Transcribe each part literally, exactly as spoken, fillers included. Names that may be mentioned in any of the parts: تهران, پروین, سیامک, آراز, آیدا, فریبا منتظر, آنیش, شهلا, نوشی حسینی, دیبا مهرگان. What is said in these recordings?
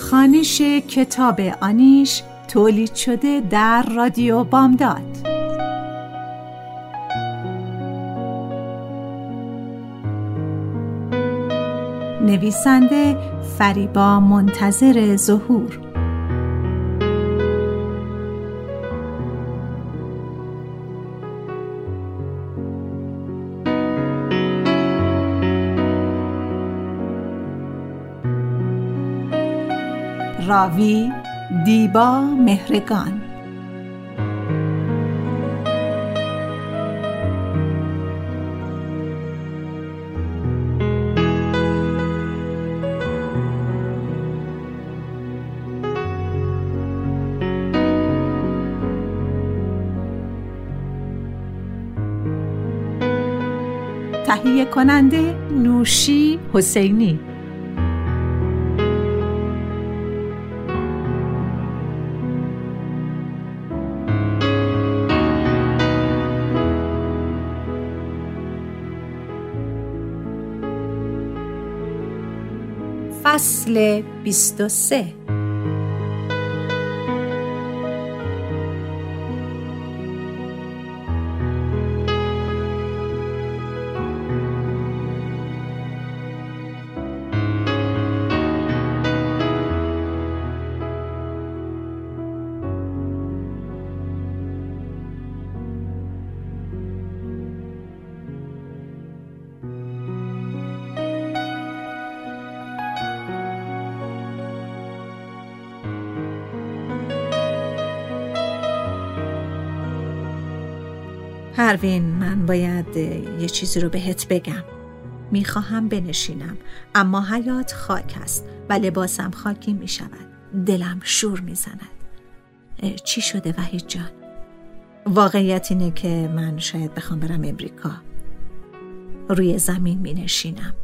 خوانش کتاب آنیش تولید شده در رادیو بامداد. نویسنده فریبا منتظر ظهور. راوی دیبا مهرگان. تهیه کننده نوشی حسینی. فصل بیست و سه. پروین، من باید یه چیزی رو بهت بگم. میخواهم بنشینم، اما حیات خاک است و لباسم خاکی میشود. دلم شور میزند. چی شده وحید جان؟ واقعیت اینه که من شاید بخوام برم امریکا. روی زمین مینشینم.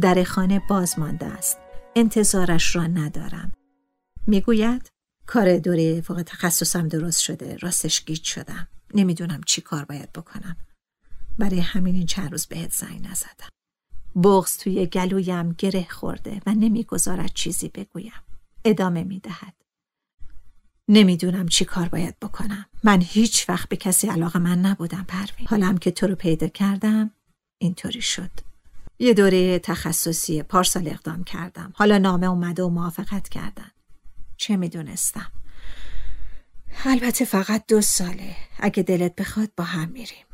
در خانه باز مانده است. انتظارش را ندارم. میگوید کار دوره فوق تخصصم درست شده. راستش گیج شدم. نمیدونم چی کار باید بکنم. برای همین این چند روز بهت زنگ نزدم. بغض توی گلویم گره خورده و نمیگذارد چیزی بگویم. ادامه میدهد. نمیدونم چی کار باید بکنم. من هیچ وقت به کسی علاقه من نبودم پروین. حالا هم که تو رو پیدا کردم اینطوری شد. یه دوره تخصصی پارسال اقدام کردم. حالا نامه اومده و موافقت کردن. چه میدونستم؟ البته فقط دو ساله. اگه دلت بخواد با هم میریم.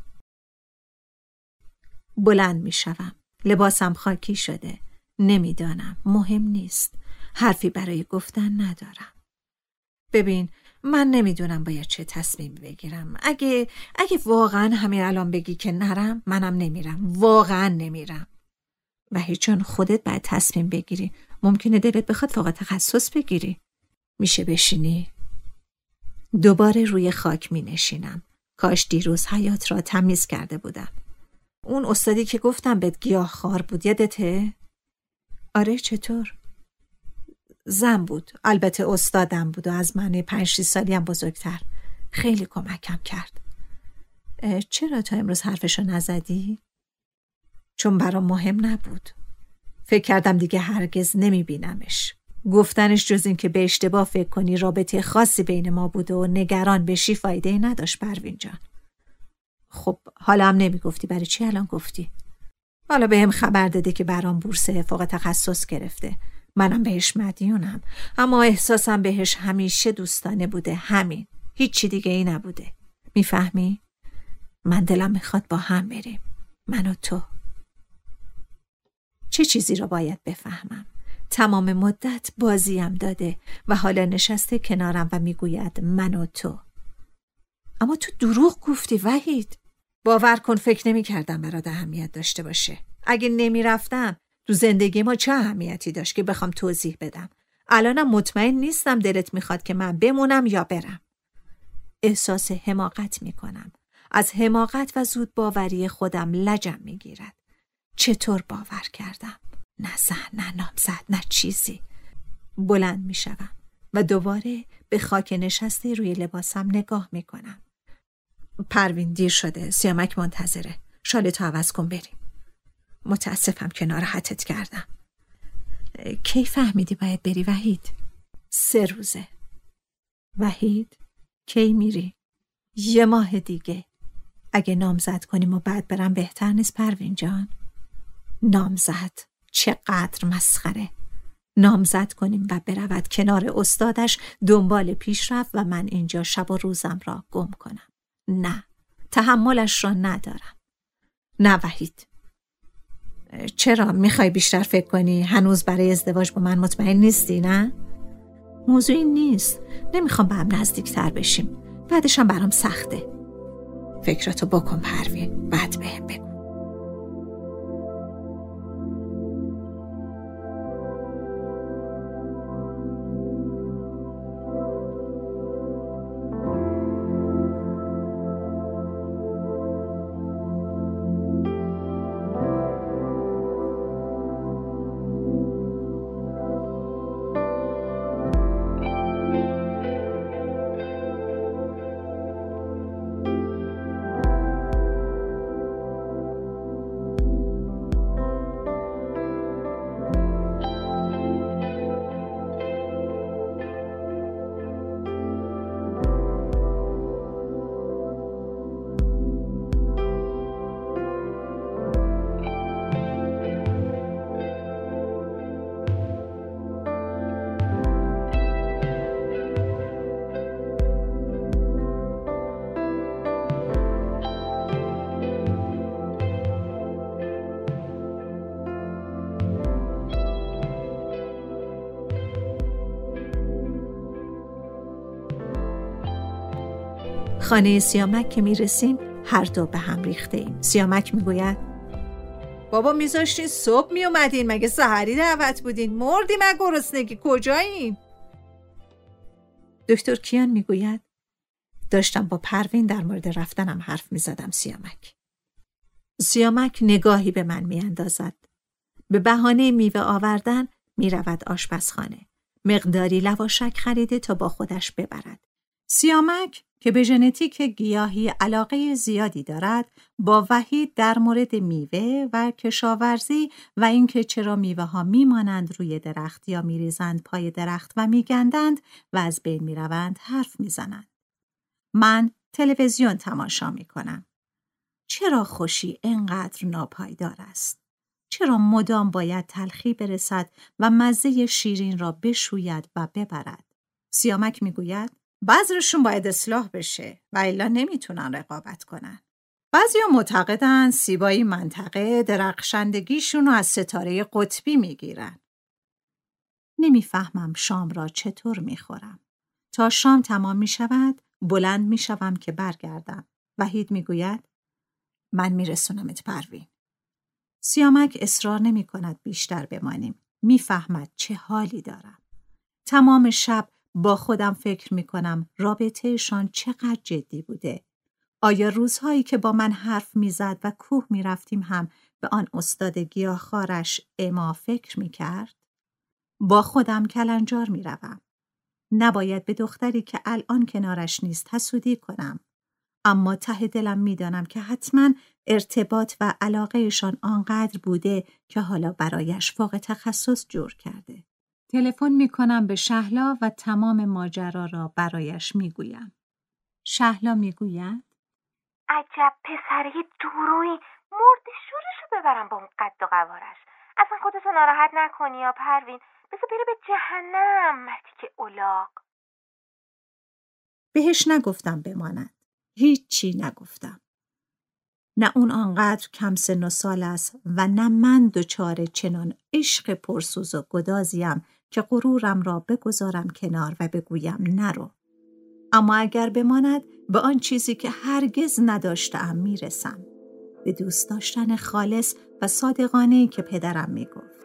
بلند میشوم. لباسم خاکی شده. نمیدانم. مهم نیست. حرفی برای گفتن ندارم. ببین، من نمیدونم باید چه تصمیمی بگیرم. اگه اگه واقعا همین الان بگی که نرم، منم نمیرم. واقعا نمیرم. و هیچون خودت باید تصمیم بگیری. ممکنه دلت بخواد فوق تخصص بگیری. میشه بشینی؟ دوباره روی خاک می نشینم. کاش دیروز حیات را تمیز کرده بودم. اون استادی که گفتم بهت گیاهخوار بود، یادته؟ آره، چطور؟ زن بود. البته استادم بود و از من پنج شش سالی هم بزرگتر. خیلی کمکم کرد. چرا تا امروز حرفشو نزدی؟ چون برام مهم نبود. فکر کردم دیگه هرگز نمی بینمش. گفتنش جز این که به اشتباه فکر کنی رابطه خاصی بین ما بود و نگران بشی فایده نداشت پروین جان. خب حالا هم نمی گفتی، برای چی الان گفتی؟ حالا به هم خبر داده که برام بورس فوق تخصص گرفته. منم بهش مدیونم، اما احساسم بهش همیشه دوستانه بوده. همین، هیچی دیگه ای نبوده. میفهمی؟ من دلم میخواد با هم بریم، من و تو. چه چیزی را باید بفهمم؟ تمام مدت بازیم داده و حالا نشسته کنارم و میگوید من و تو. اما تو دروغ گفتی وحید. باور کن فکر نمی کردم برات اهمیت داشته باشه. اگه نمی رفتم تو زندگی ما چه اهمیتی داشت که بخوام توضیح بدم. الانم مطمئن نیستم دلت میخواد که من بمونم یا برم. احساس حماقت می کنم. از حماقت و زود باوری خودم لجم می گیرد. چطور باور کردم؟ نه زن، نه نامزد، نه چیزی. بلند می شوم و دوباره به خاک نشسته روی لباسم نگاه می کنم. پروین دیر شده، سیامک منتظره. شالتو عوض کن بریم. متاسفم که ناراحتت کردم. کی فهمیدی باید بری وحید؟ سه روزه. وحید کی میری؟ یه ماه دیگه. اگه نامزد کنیم و بعد برم بهتر نیست پروین جان؟ نامزد چقدر مسخره. نامزد کنیم و برود کنار استادش دنبال پیشرفت و من اینجا شب و روزم را گم کنم. نه، تحملش را ندارم. نه وحید. چرا؟ میخوای بیشتر فکر کنی؟ هنوز برای ازدواج با من مطمئن نیستی؟ نه؟ موضوعی نیست. نمیخوام به هم نزدیکتر بشیم. بعدش هم برام سخته. فکراتو بکن پروین، بعد بهم بگو. خانه سیامک که میرسیم هر دو به هم ریخته ایم. سیامک میگوید بابا میذاشتین صبح میومدین، مگه سحری دعوت بودین؟ مردیم از گرسنگی، کجایین؟ دکتر کیان میگوید داشتم با پروین در مورد رفتنم حرف میزدم. سیامک سیامک نگاهی به من میاندازد. به بهانه میوه آوردن میرود آشپزخانه. مقداری لواشک خریده تا با خودش ببرد. سیامک که به ژنتیک گیاهی علاقه زیادی دارد، با وحید در مورد میوه و کشاورزی و اینکه چرا میوه ها میمانند روی درخت یا میریزند پای درخت و میگندند و از بین میروند حرف میزنند. من تلویزیون تماشا میکنم. چرا خوشی اینقدر ناپایدار است؟ چرا مدام باید تلخی برسد و مزه شیرین را بشوید و ببرد؟ سیامک میگوید بعضیشون باید اصلاح بشه و الا نمیتونن رقابت کنن. بعضیا معتقدن زیبایی منطقه درخشندگیشون رو از ستاره قطبی میگیرن. نمیفهمم شام را چطور میخورم. تا شام تمام میشود بلند میشوم که برگردم. وحید میگوید من میرسونمت پروین. سیامک اصرار نمیکند بیشتر بمانیم. میفهمد چه حالی دارم. تمام شب با خودم فکر میکنم رابطهشان چقدر جدی بوده. آیا روزهایی که با من حرف میزد و کوه میرفتیم هم به آن استاد گیاهخوارش اما فکر میکرد؟ با خودم کلنجار میروم. نباید به دختری که الان کنارش نیست حسودی کنم. اما ته دلم میدانم که حتما ارتباط و علاقهشان آنقدر بوده که حالا برایش فوق تخصص جور کرده. تلفن میکنم به شهلا و تمام ماجرا را برایش میگویم. شهلا میگوید عجب پسری دورویی، مرد شورشو ببرم با اون قد و قوارش. اصلا خودتو ناراحت نکنی یا پروین، بذار بره به جهنم مردی که الاغ. بهش نگفتم بماند. هیچی نگفتم. نه اون آنقدر کم سن و سال است و نه من دوچار چنان عشق پرسوز و گدازیم که غرورم را بگذارم کنار و بگویم نرو. اما اگر بماند به آن چیزی که هرگز نداشتم میرسم، به دوست داشتن خالص و صادقانه‌ای که پدرم میگفت.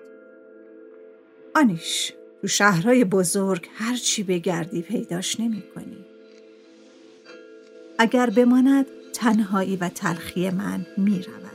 آنیش، تو شهرهای بزرگ هر چی بگردی پیداش نمی‌کنی. اگر بماند تنهایی و تلخی من می رود.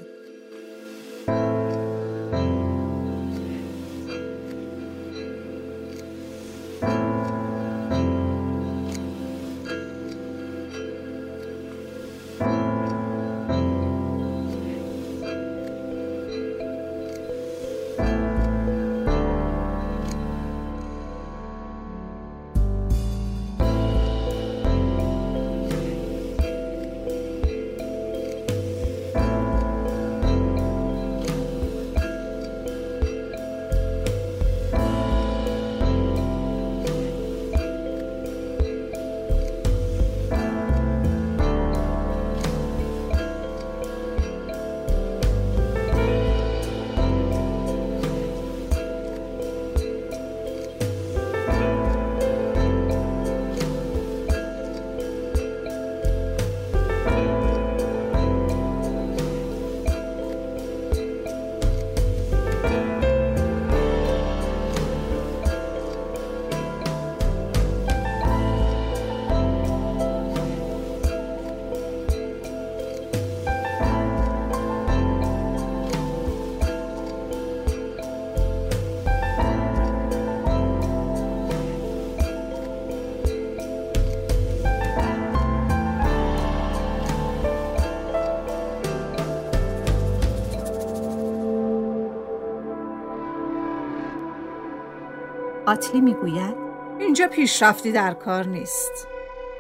آتلی میگوید اینجا پیشرفتی در کار نیست.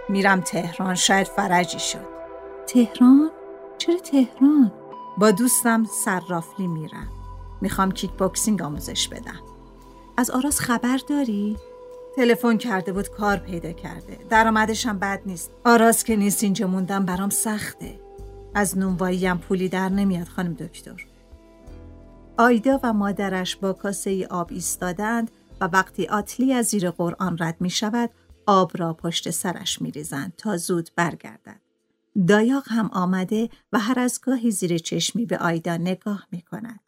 میرم تهران، شاید فرجی شد. تهران؟ چرا تهران؟ با دوستم صرافلی میرم. میخوام کیک باکسینگ آموزش بدم. از آراز خبر داری؟ تلفن کرده بود، کار پیدا کرده. درآمدش هم بد نیست. آراز که نیست اینجا موندم برام سخته. از نونوایی هم پولی در نمیاد خانم دکتر. آیدا و مادرش با کاسه ای آب ایستادند و وقتی آتلی از زیر قرآن رد می شود آب را پشت سرش می ریزند تا زود برگردد. دایاق هم آمده و هر از گاهی زیر چشمی به آیدا نگاه می کند.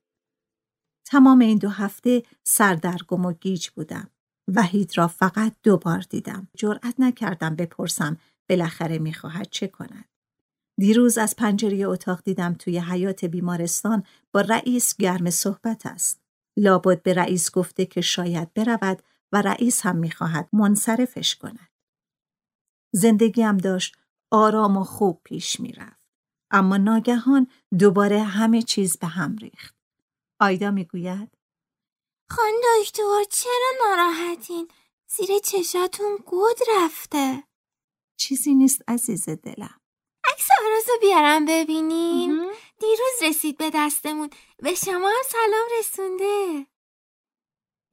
تمام این دو هفته سردرگم و گیج بودم. وحید را فقط دو بار دیدم. جرأت نکردم بپرسم بالاخره می خواهد چه کند. دیروز از پنجره اتاق دیدم توی حیاط بیمارستان با رئیس گرم صحبت است. لابد به رئیس گفته که شاید برود و رئیس هم می‌خواهد منصرفش کند. زندگیم داشت آرام و خوب پیش می‌رفت. اما ناگهان دوباره همه چیز به هم ریخت. آیدا میگوید خانم دکتر چرا ناراحتین؟ زیر چشاتون گود رفته. چیزی نیست عزیز دلم. عکس آرازو بیارم ببینین. مم. دیروز رسید به دستمون. به شما هم سلام رسونده.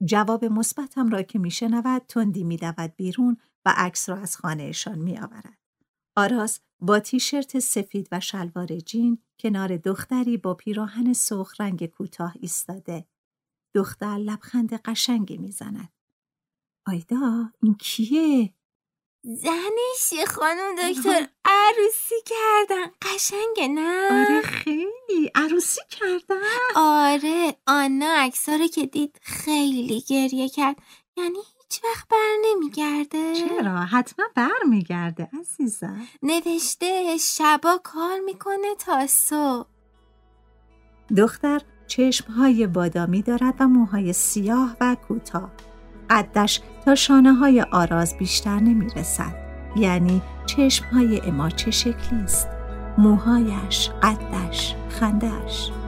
جواب مثبتم را که میشنود تندی میدود بیرون و عکس را از خانهشان میآورد. آراز با تیشرت سفید و شلوار جین کنار دختری با پیراهن سرخ رنگ کوتاه ایستاده. دختر لبخند قشنگی میزند. آیدا این کیه؟ زنش خانم دکتر. عروسی کردن. قشنگه نه؟ آره خیلی. عروسی کردن؟ آره. آنا عکس‌ها رو که دید خیلی گریه کرد. یعنی هیچ وقت بر نمیگرده؟ چرا؟ حتما بر میگرده عزیزم. نوشته شبا کار میکنه تا صبح. دختر چشم‌های بادامی دارد و موهای سیاه و کوتاه. قدش تا شانه‌های آراز بیشتر نمی‌رسد. یعنی چشم‌های اما چه شکلی است؟ موهایش، قدش، خنده‌اش.